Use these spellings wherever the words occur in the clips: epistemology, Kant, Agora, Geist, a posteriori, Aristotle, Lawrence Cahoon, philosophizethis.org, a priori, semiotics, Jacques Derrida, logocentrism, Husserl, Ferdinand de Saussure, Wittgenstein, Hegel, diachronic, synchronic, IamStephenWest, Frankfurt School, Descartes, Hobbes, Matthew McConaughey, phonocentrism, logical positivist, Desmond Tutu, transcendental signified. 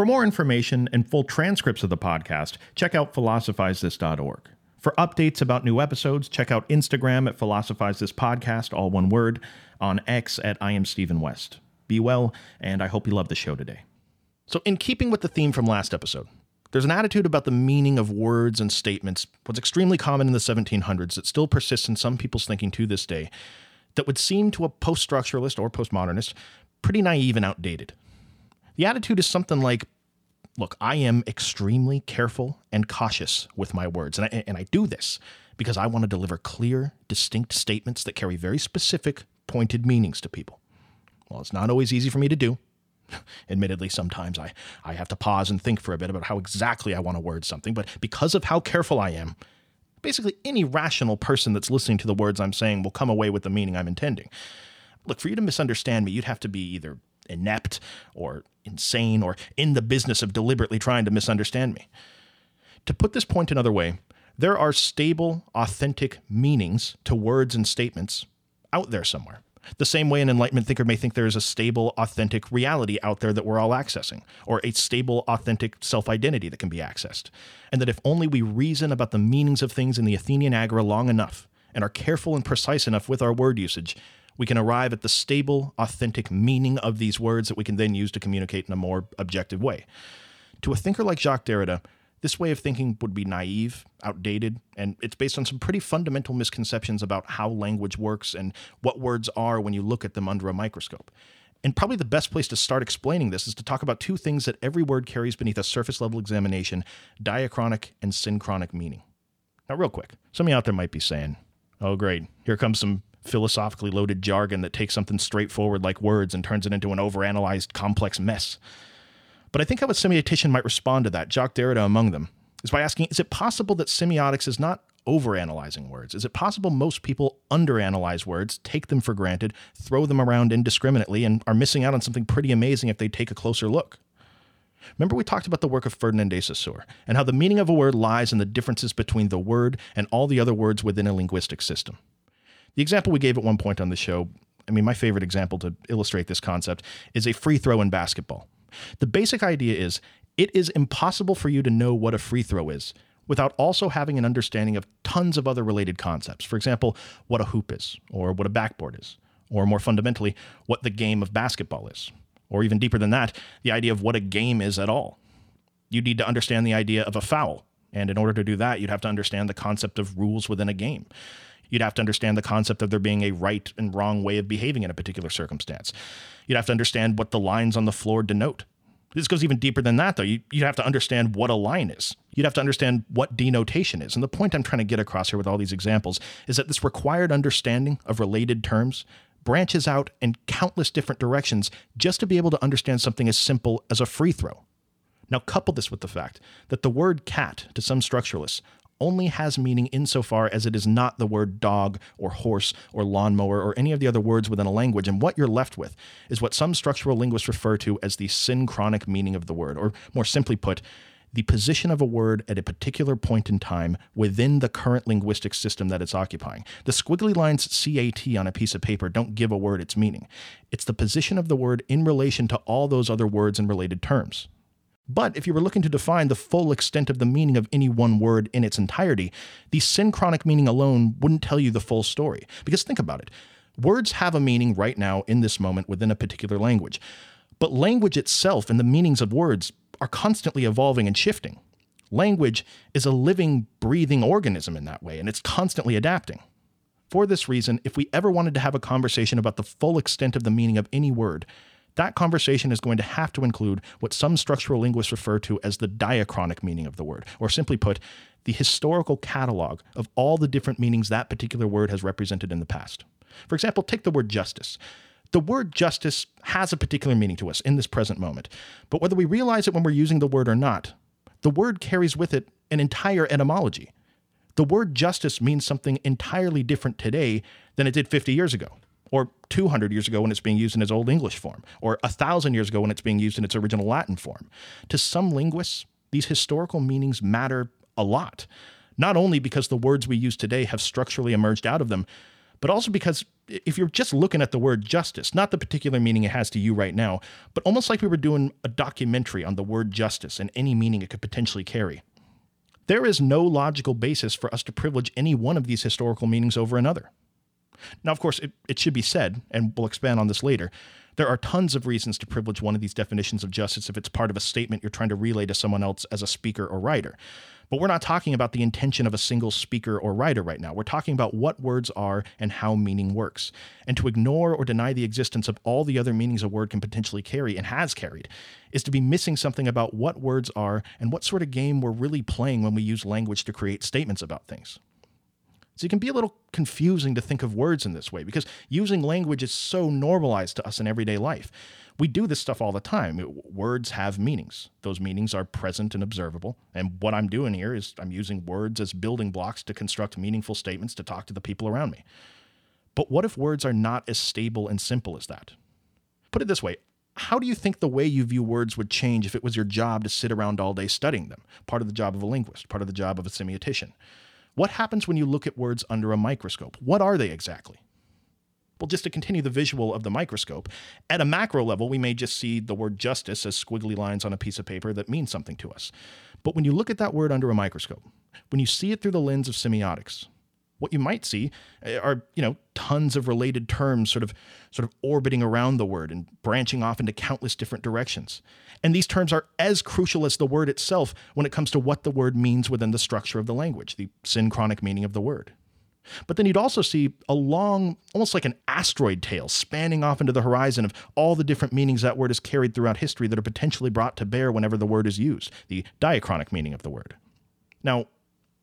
For more information and full transcripts of the podcast, check out philosophizethis.org. For updates about new episodes, check out Instagram at philosophizethis podcast, all one word, on X at IamStephenWest. Be well, and I hope you love the show today. So in keeping with the theme from last episode, there's an attitude about the meaning of words and statements, what's extremely common in the 1700s that still persists in some people's thinking to this day, that would seem to a post-structuralist or postmodernist pretty naive and outdated. The attitude is something like, look, I am extremely careful and cautious with my words, and I do this because I want to deliver clear, distinct statements that carry very specific, pointed meanings to people. Well, it's not always easy for me to do. Admittedly, sometimes I have to pause and think for a bit about how exactly I want to word something, but because of how careful I am, basically any rational person that's listening to the words I'm saying will come away with the meaning I'm intending. Look, for you to misunderstand me, you'd have to be either inept or insane or in the business of deliberately trying to misunderstand me. To put this point another way, there are stable, authentic meanings to words and statements out there somewhere. The same way an Enlightenment thinker may think there is a stable, authentic reality out there that we're all accessing, or a stable, authentic self-identity that can be accessed. And that if only we reason about the meanings of things in the Athenian Agora long enough, and are careful and precise enough with our word usage, we can arrive at the stable, authentic meaning of these words that we can then use to communicate in a more objective way. To a thinker like Jacques Derrida, this way of thinking would be naive, outdated, and it's based on some pretty fundamental misconceptions about how language works and what words are when you look at them under a microscope. And probably the best place to start explaining this is to talk about two things that every word carries beneath a surface-level examination, diachronic and synchronic meaning. Now, real quick, some of you out there might be saying, oh, great, here comes some philosophically loaded jargon that takes something straightforward like words and turns it into an overanalyzed, complex mess. But I think how a semiotician might respond to that, Jacques Derrida among them, is by asking, is it possible that semiotics is not overanalyzing words? Is it possible most people underanalyze words, take them for granted, throw them around indiscriminately, and are missing out on something pretty amazing if they take a closer look? Remember we talked about the work of Ferdinand de Saussure and how the meaning of a word lies in the differences between the word and all the other words within a linguistic system. The example we gave at one point on the show, I mean, my favorite example to illustrate this concept is a free throw in basketball. The basic idea is it is impossible for you to know what a free throw is without also having an understanding of tons of other related concepts. For example, what a hoop is, or what a backboard is, or more fundamentally, what the game of basketball is, or even deeper than that, the idea of what a game is at all. You need to understand the idea of a foul, and in order to do that, you'd have to understand the concept of rules within a game. You'd have to understand the concept of there being a right and wrong way of behaving in a particular circumstance. You'd have to understand what the lines on the floor denote. This goes even deeper than that, though. You'd have to understand what a line is. You'd have to understand what denotation is. And the point I'm trying to get across here with all these examples is that this required understanding of related terms branches out in countless different directions just to be able to understand something as simple as a free throw. Now, couple this with the fact that the word cat, to some structuralists, only has meaning insofar as it is not the word dog or horse or lawnmower or any of the other words within a language. And what you're left with is what some structural linguists refer to as the synchronic meaning of the word, or more simply put, the position of a word at a particular point in time within the current linguistic system that it's occupying. The squiggly lines CAT on a piece of paper don't give a word its meaning. It's the position of the word in relation to all those other words and related terms. But if you were looking to define the full extent of the meaning of any one word in its entirety, the synchronic meaning alone wouldn't tell you the full story. Because think about it. Words have a meaning right now in this moment within a particular language. But language itself and the meanings of words are constantly evolving and shifting. Language is a living, breathing organism in that way, and it's constantly adapting. For this reason, if we ever wanted to have a conversation about the full extent of the meaning of any word, that conversation is going to have to include what some structural linguists refer to as the diachronic meaning of the word, or simply put, the historical catalog of all the different meanings that particular word has represented in the past. For example, take the word justice. The word justice has a particular meaning to us in this present moment, but whether we realize it when we're using the word or not, the word carries with it an entire etymology. The word justice means something entirely different today than it did 50 years ago. Or 200 years ago when it's being used in its Old English form, or 1,000 years ago when it's being used in its original Latin form. To some linguists, these historical meanings matter a lot, not only because the words we use today have structurally emerged out of them, but also because if you're just looking at the word justice, not the particular meaning it has to you right now, but almost like we were doing a documentary on the word justice and any meaning it could potentially carry. There is no logical basis for us to privilege any one of these historical meanings over another. Now, of course, it should be said, and we'll expand on this later, there are tons of reasons to privilege one of these definitions of justice if it's part of a statement you're trying to relay to someone else as a speaker or writer. But we're not talking about the intention of a single speaker or writer right now. We're talking about what words are and how meaning works. And to ignore or deny the existence of all the other meanings a word can potentially carry and has carried is to be missing something about what words are and what sort of game we're really playing when we use language to create statements about things. So it can be a little confusing to think of words in this way because using language is so normalized to us in everyday life. We do this stuff all the time. Words have meanings. Those meanings are present and observable. And what I'm doing here is I'm using words as building blocks to construct meaningful statements to talk to the people around me. But what if words are not as stable and simple as that? Put it this way. How do you think the way you view words would change if it was your job to sit around all day studying them? Part of the job of a linguist, part of the job of a semiotician. What happens when you look at words under a microscope? What are they exactly? Well, just to continue the visual of the microscope, at a macro level, we may just see the word justice as squiggly lines on a piece of paper that means something to us. But when you look at that word under a microscope, when you see it through the lens of semiotics, what you might see are, tons of related terms sort of orbiting around the word and branching off into countless different directions. And these terms are as crucial as the word itself when it comes to what the word means within the structure of the language, the synchronic meaning of the word. But then you'd also see a long, almost like an asteroid tail spanning off into the horizon of all the different meanings that word has carried throughout history that are potentially brought to bear whenever the word is used, the diachronic meaning of the word. Now,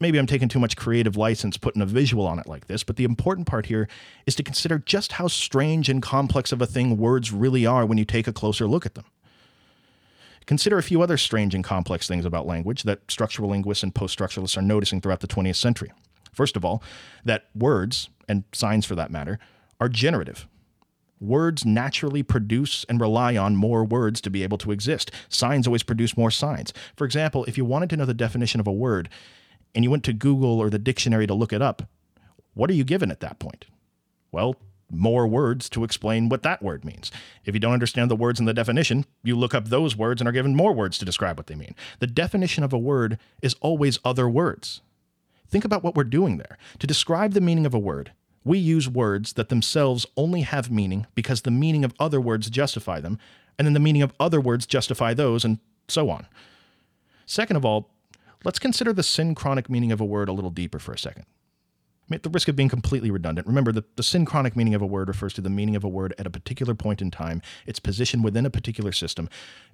maybe I'm taking too much creative license putting a visual on it like this, but the important part here is to consider just how strange and complex of a thing words really are when you take a closer look at them. Consider a few other strange and complex things about language that structural linguists and post-structuralists are noticing throughout the 20th century. First of all, that words, and signs for that matter, are generative. Words naturally produce and rely on more words to be able to exist. Signs always produce more signs. For example, if you wanted to know the definition of a word, and you went to Google or the dictionary to look it up, what are you given at that point? Well, more words to explain what that word means. If you don't understand the words in the definition, you look up those words and are given more words to describe what they mean. The definition of a word is always other words. Think about what we're doing there. To describe the meaning of a word, we use words that themselves only have meaning because the meaning of other words justify them, and then the meaning of other words justify those, and so on. Second of all, let's consider the synchronic meaning of a word a little deeper for a second. At the risk of being completely redundant, remember that the synchronic meaning of a word refers to the meaning of a word at a particular point in time, its position within a particular system.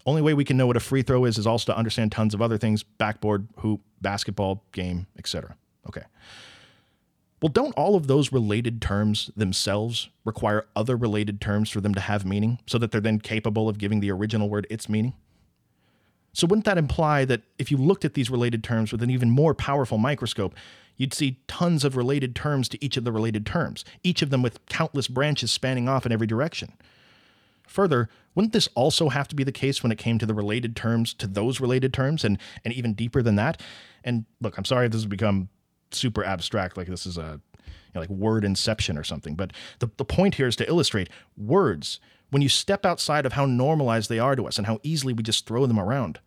Only way we can know what a free throw is also to understand tons of other things, backboard, hoop, basketball, game, etc. Okay. Well, don't all of those related terms themselves require other related terms for them to have meaning so that they're then capable of giving the original word its meaning? So wouldn't that imply that if you looked at these related terms with an even more powerful microscope, you'd see tons of related terms to each of the related terms, each of them with countless branches spanning off in every direction? Further, wouldn't this also have to be the case when it came to the related terms to those related terms and even deeper than that? And look, I'm sorry if this has become super abstract, like this is a like word inception or something, but the point here is to illustrate words. When you step outside of how normalized they are to us and how easily we just throw them around,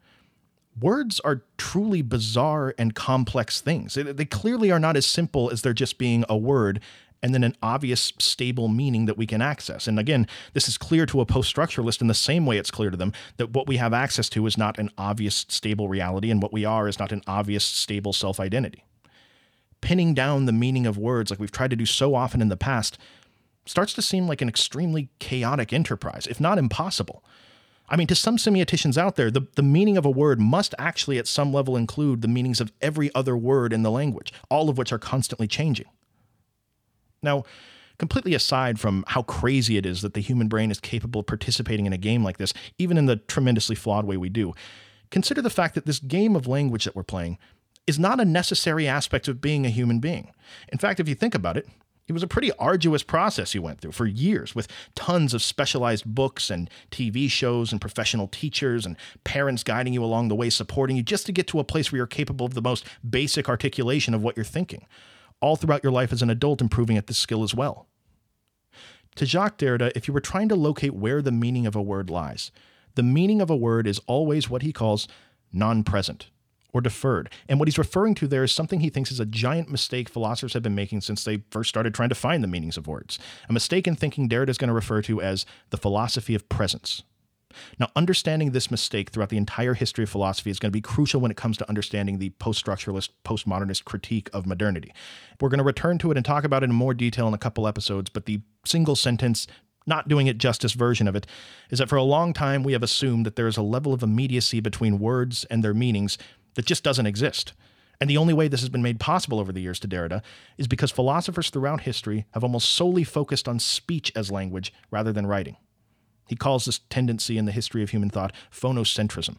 words are truly bizarre and complex things. They clearly are not as simple as there just being a word and then an obvious stable meaning that we can access. And again, this is clear to a post-structuralist in the same way it's clear to them that what we have access to is not an obvious stable reality and what we are is not an obvious stable self-identity. Pinning down the meaning of words like we've tried to do so often in the past starts to seem like an extremely chaotic enterprise, if not impossible. I mean, to some semioticians out there, the meaning of a word must actually at some level include the meanings of every other word in the language, all of which are constantly changing. Now, completely aside from how crazy it is that the human brain is capable of participating in a game like this, even in the tremendously flawed way we do, consider the fact that this game of language that we're playing is not a necessary aspect of being a human being. In fact, if you think about it, it was a pretty arduous process you went through for years with tons of specialized books and TV shows and professional teachers and parents guiding you along the way, supporting you just to get to a place where you're capable of the most basic articulation of what you're thinking, all throughout your life as an adult, improving at this skill as well. To Jacques Derrida, if you were trying to locate where the meaning of a word lies, the meaning of a word is always what he calls non-present or deferred. And what he's referring to there is something he thinks is a giant mistake philosophers have been making since they first started trying to find the meanings of words. A mistaken thinking Derrida is going to refer to as the philosophy of presence. Now, understanding this mistake throughout the entire history of philosophy is going to be crucial when it comes to understanding the post-structuralist, postmodernist critique of modernity. We're going to return to it and talk about it in more detail in a couple episodes, but the single sentence, not doing it justice version of it, is that for a long time we have assumed that there is a level of immediacy between words and their meanings that just doesn't exist. And the only way this has been made possible over the years to Derrida is because philosophers throughout history have almost solely focused on speech as language rather than writing. He calls this tendency in the history of human thought phonocentrism.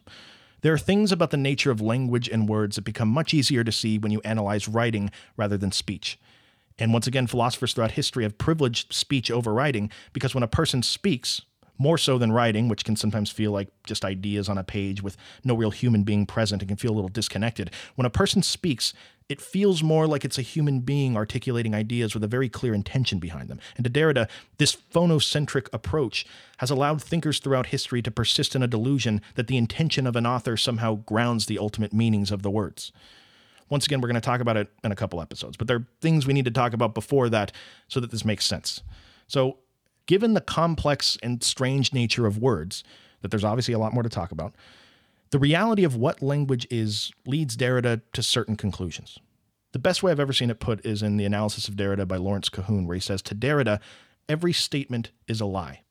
There are things about the nature of language and words that become much easier to see when you analyze writing rather than speech. And once again, philosophers throughout history have privileged speech over writing because when a person speaks, more so than writing, which can sometimes feel like just ideas on a page with no real human being present and can feel a little disconnected, when a person speaks, it feels more like it's a human being articulating ideas with a very clear intention behind them. And to Derrida, this phonocentric approach has allowed thinkers throughout history to persist in a delusion that the intention of an author somehow grounds the ultimate meanings of the words. Once again, we're going to talk about it in a couple episodes, but there are things we need to talk about before that so that this makes sense. So, given the complex and strange nature of words, that there's obviously a lot more to talk about, the reality of what language is leads Derrida to certain conclusions. The best way I've ever seen it put is in the analysis of Derrida by Lawrence Cahoon, where he says, to Derrida, every statement is a lie.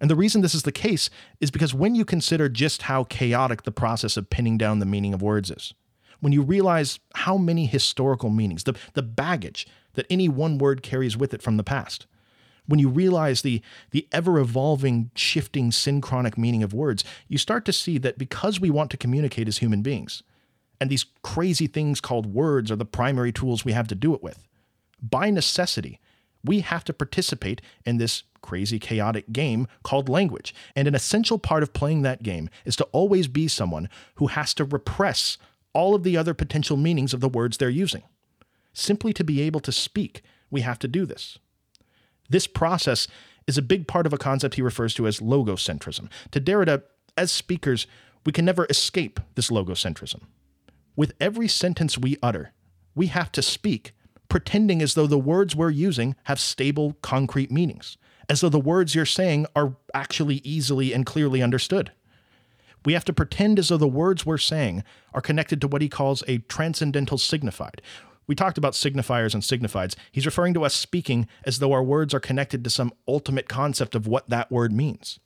And the reason this is the case is because when you consider just how chaotic the process of pinning down the meaning of words is, when you realize how many historical meanings, the baggage that any one word carries with it from the past, when you realize the ever-evolving, shifting, synchronic meaning of words, you start to see that because we want to communicate as human beings, and these crazy things called words are the primary tools we have to do it with, by necessity, we have to participate in this crazy, chaotic game called language. And an essential part of playing that game is to always be someone who has to repress all of the other potential meanings of the words they're using. Simply to be able to speak, we have to do this. This process is a big part of a concept he refers to as logocentrism. To Derrida, as speakers, we can never escape this logocentrism. With every sentence we utter, we have to speak, pretending as though the words we're using have stable, concrete meanings, as though the words you're saying are actually easily and clearly understood. We have to pretend as though the words we're saying are connected to what he calls a transcendental signified. We talked about signifiers and signifieds. He's referring to us speaking as though our words are connected to some ultimate concept of what that word means.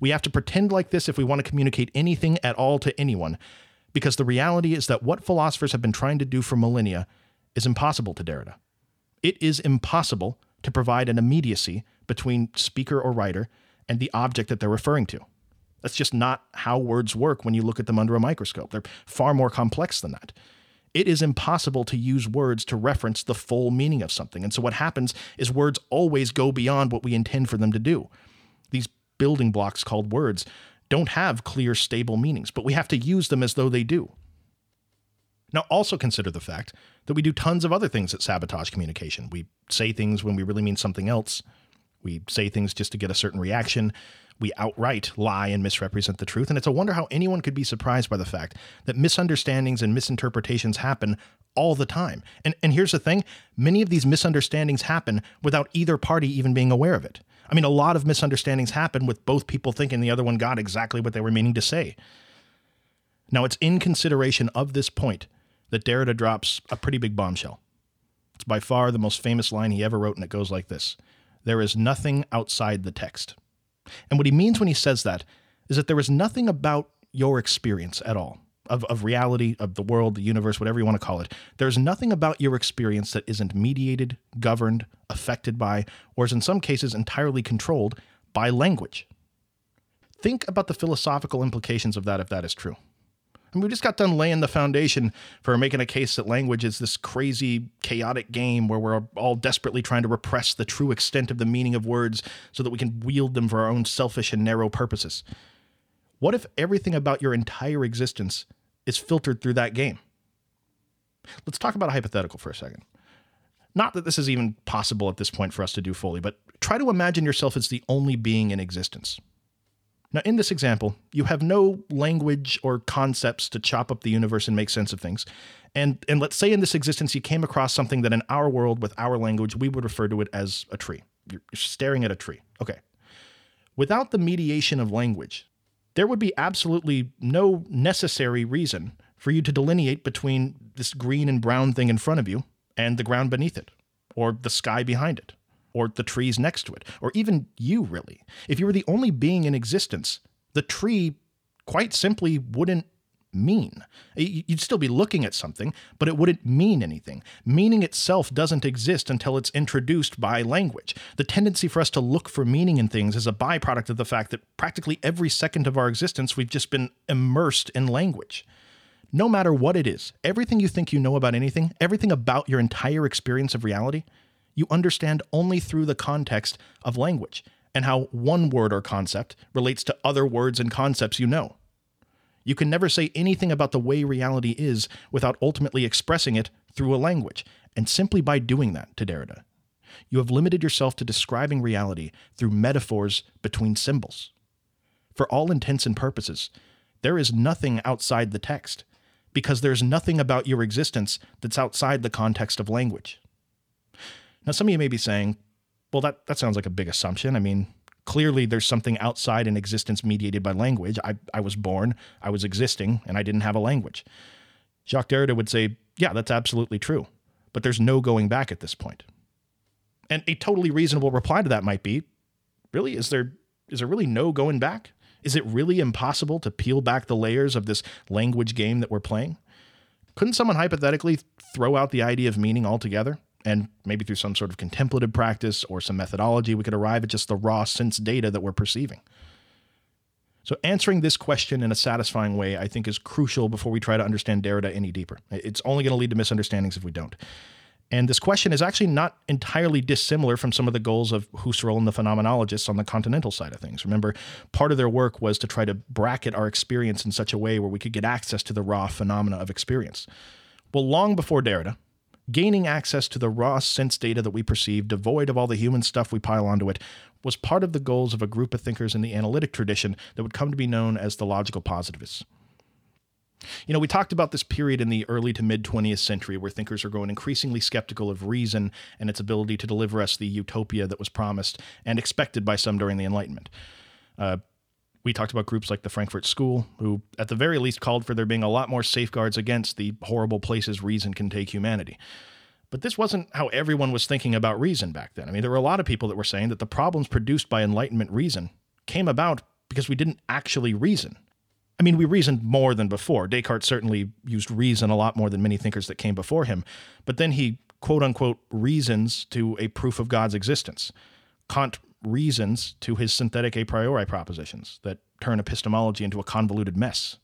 We have to pretend like this if we want to communicate anything at all to anyone, because the reality is that what philosophers have been trying to do for millennia is impossible to Derrida. It is impossible to provide an immediacy between speaker or writer and the object that they're referring to. That's just not how words work when you look at them under a microscope. They're far more complex than that. It is impossible to use words to reference the full meaning of something. And so what happens is words always go beyond what we intend for them to do. These building blocks called words don't have clear, stable meanings, but we have to use them as though they do. Now, also consider the fact that we do tons of other things that sabotage communication. We say things when we really mean something else. We say things just to get a certain reaction. We outright lie and misrepresent the truth, and it's a wonder how anyone could be surprised by the fact that misunderstandings and misinterpretations happen all the time. And here's the thing, many of these misunderstandings happen without either party even being aware of it. I mean, a lot of misunderstandings happen with both people thinking the other one got exactly what they were meaning to say. Now, it's in consideration of this point that Derrida drops a pretty big bombshell. It's by far the most famous line he ever wrote, and it goes like this: "There is nothing outside the text." And what he means when he says that is that there is nothing about your experience at all, of reality, of the world, the universe, whatever you want to call it. There's nothing about your experience that isn't mediated, governed, affected by, or is in some cases entirely controlled by language. Think about the philosophical implications of that if that is true. And we just got done laying the foundation for making a case that language is this crazy, chaotic game where we're all desperately trying to repress the true extent of the meaning of words so that we can wield them for our own selfish and narrow purposes. What if everything about your entire existence is filtered through that game? Let's talk about a hypothetical for a second. Not that this is even possible at this point for us to do fully, but try to imagine yourself as the only being in existence. Now, in this example, you have no language or concepts to chop up the universe and make sense of things. And let's say in this existence, you came across something that in our world with our language, we would refer to it as a tree. You're staring at a tree. Okay. Without the mediation of language, there would be absolutely no necessary reason for you to delineate between this green and brown thing in front of you and the ground beneath it, or the sky behind it, or the trees next to it, or even you, really. If you were the only being in existence, the tree quite simply wouldn't mean. You'd still be looking at something, but it wouldn't mean anything. Meaning itself doesn't exist until it's introduced by language. The tendency for us to look for meaning in things is a byproduct of the fact that practically every second of our existence, we've just been immersed in language. No matter what it is, everything you think you know about anything, everything about your entire experience of reality, you understand only through the context of language and how one word or concept relates to other words and concepts you know. You can never say anything about the way reality is without ultimately expressing it through a language, and simply by doing that, to Derrida, you have limited yourself to describing reality through metaphors between symbols. For all intents and purposes, there is nothing outside the text, because there's nothing about your existence that's outside the context of language. Now, some of you may be saying, well, that sounds like a big assumption. I mean, clearly there's something outside an existence mediated by language. I was born, I was existing, and I didn't have a language. Jacques Derrida would say, yeah, that's absolutely true, but there's no going back at this point. And a totally reasonable reply to that might be, really, is there really no going back? Is it really impossible to peel back the layers of this language game that we're playing? Couldn't someone hypothetically throw out the idea of meaning altogether? And maybe through some sort of contemplative practice or some methodology, we could arrive at just the raw sense data that we're perceiving. So answering this question in a satisfying way, I think, is crucial before we try to understand Derrida any deeper. It's only going to lead to misunderstandings if we don't. And this question is actually not entirely dissimilar from some of the goals of Husserl and the phenomenologists on the continental side of things. Remember, part of their work was to try to bracket our experience in such a way where we could get access to the raw phenomena of experience. Well, long before Derrida, gaining access to the raw sense data that we perceive, devoid of all the human stuff we pile onto it, was part of the goals of a group of thinkers in the analytic tradition that would come to be known as the logical positivists. You know, we talked about this period in the early to mid-20th century where thinkers are growing increasingly skeptical of reason and its ability to deliver us the utopia that was promised and expected by some during the Enlightenment. We talked about groups like the Frankfurt School, who at the very least called for there being a lot more safeguards against the horrible places reason can take humanity. But this wasn't how everyone was thinking about reason back then. I mean, there were a lot of people that were saying that the problems produced by Enlightenment reason came about because we didn't actually reason. I mean, we reasoned more than before. Descartes certainly used reason a lot more than many thinkers that came before him. But then he, quote unquote, reasons to a proof of God's existence. Kant reasons to his synthetic a priori propositions that turn epistemology into a convoluted mess.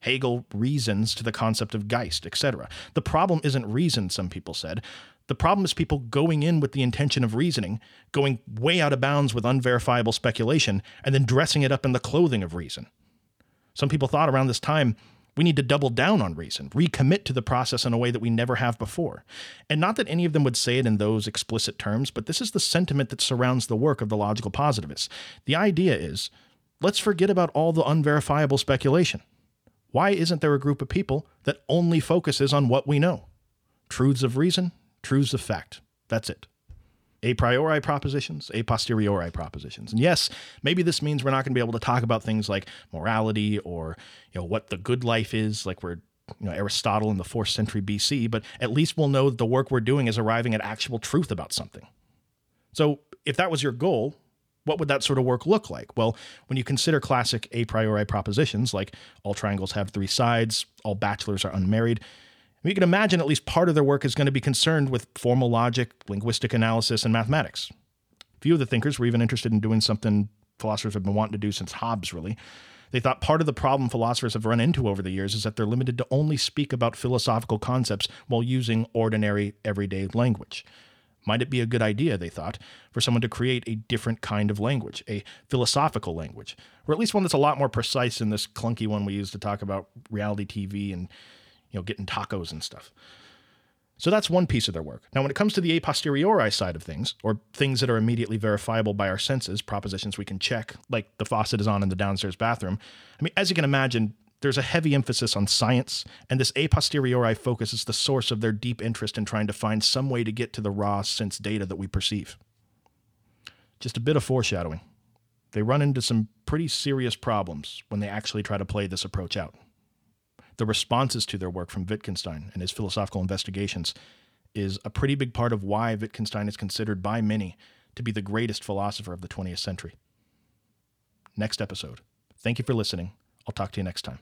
Hegel reasons to the concept of Geist, etc. The problem isn't reason, some people said. The problem is people going in with the intention of reasoning, going way out of bounds with unverifiable speculation, and then dressing it up in the clothing of reason. Some people thought around this time, we need to double down on reason, recommit to the process in a way that we never have before. And not that any of them would say it in those explicit terms, but this is the sentiment that surrounds the work of the logical positivists. The idea is, let's forget about all the unverifiable speculation. Why isn't there a group of people that only focuses on what we know? Truths of reason, truths of fact. That's it. A priori propositions, a posteriori propositions. And yes, maybe this means we're not going to be able to talk about things like morality or, you know, what the good life is, like we're, you know, Aristotle in the 4th century BC, but at least we'll know that the work we're doing is arriving at actual truth about something. So if that was your goal, what would that sort of work look like? Well, when you consider classic a priori propositions, like all triangles have three sides, all bachelors are unmarried, you can imagine at least part of their work is going to be concerned with formal logic, linguistic analysis, and mathematics. Few of the thinkers were even interested in doing something philosophers have been wanting to do since Hobbes, really. They thought part of the problem philosophers have run into over the years is that they're limited to only speak about philosophical concepts while using ordinary, everyday language. Might it be a good idea, they thought, for someone to create a different kind of language, a philosophical language, or at least one that's a lot more precise than this clunky one we use to talk about reality TV and, you know, getting tacos and stuff. So that's one piece of their work. Now, when it comes to the a posteriori side of things, or things that are immediately verifiable by our senses, propositions we can check, like the faucet is on in the downstairs bathroom, I mean, as you can imagine, there's a heavy emphasis on science, and this a posteriori focus is the source of their deep interest in trying to find some way to get to the raw sense data that we perceive. Just a bit of foreshadowing. They run into some pretty serious problems when they actually try to play this approach out. The responses to their work from Wittgenstein and his philosophical investigations is a pretty big part of why Wittgenstein is considered by many to be the greatest philosopher of the 20th century. Next episode. Thank you for listening. I'll talk to you next time.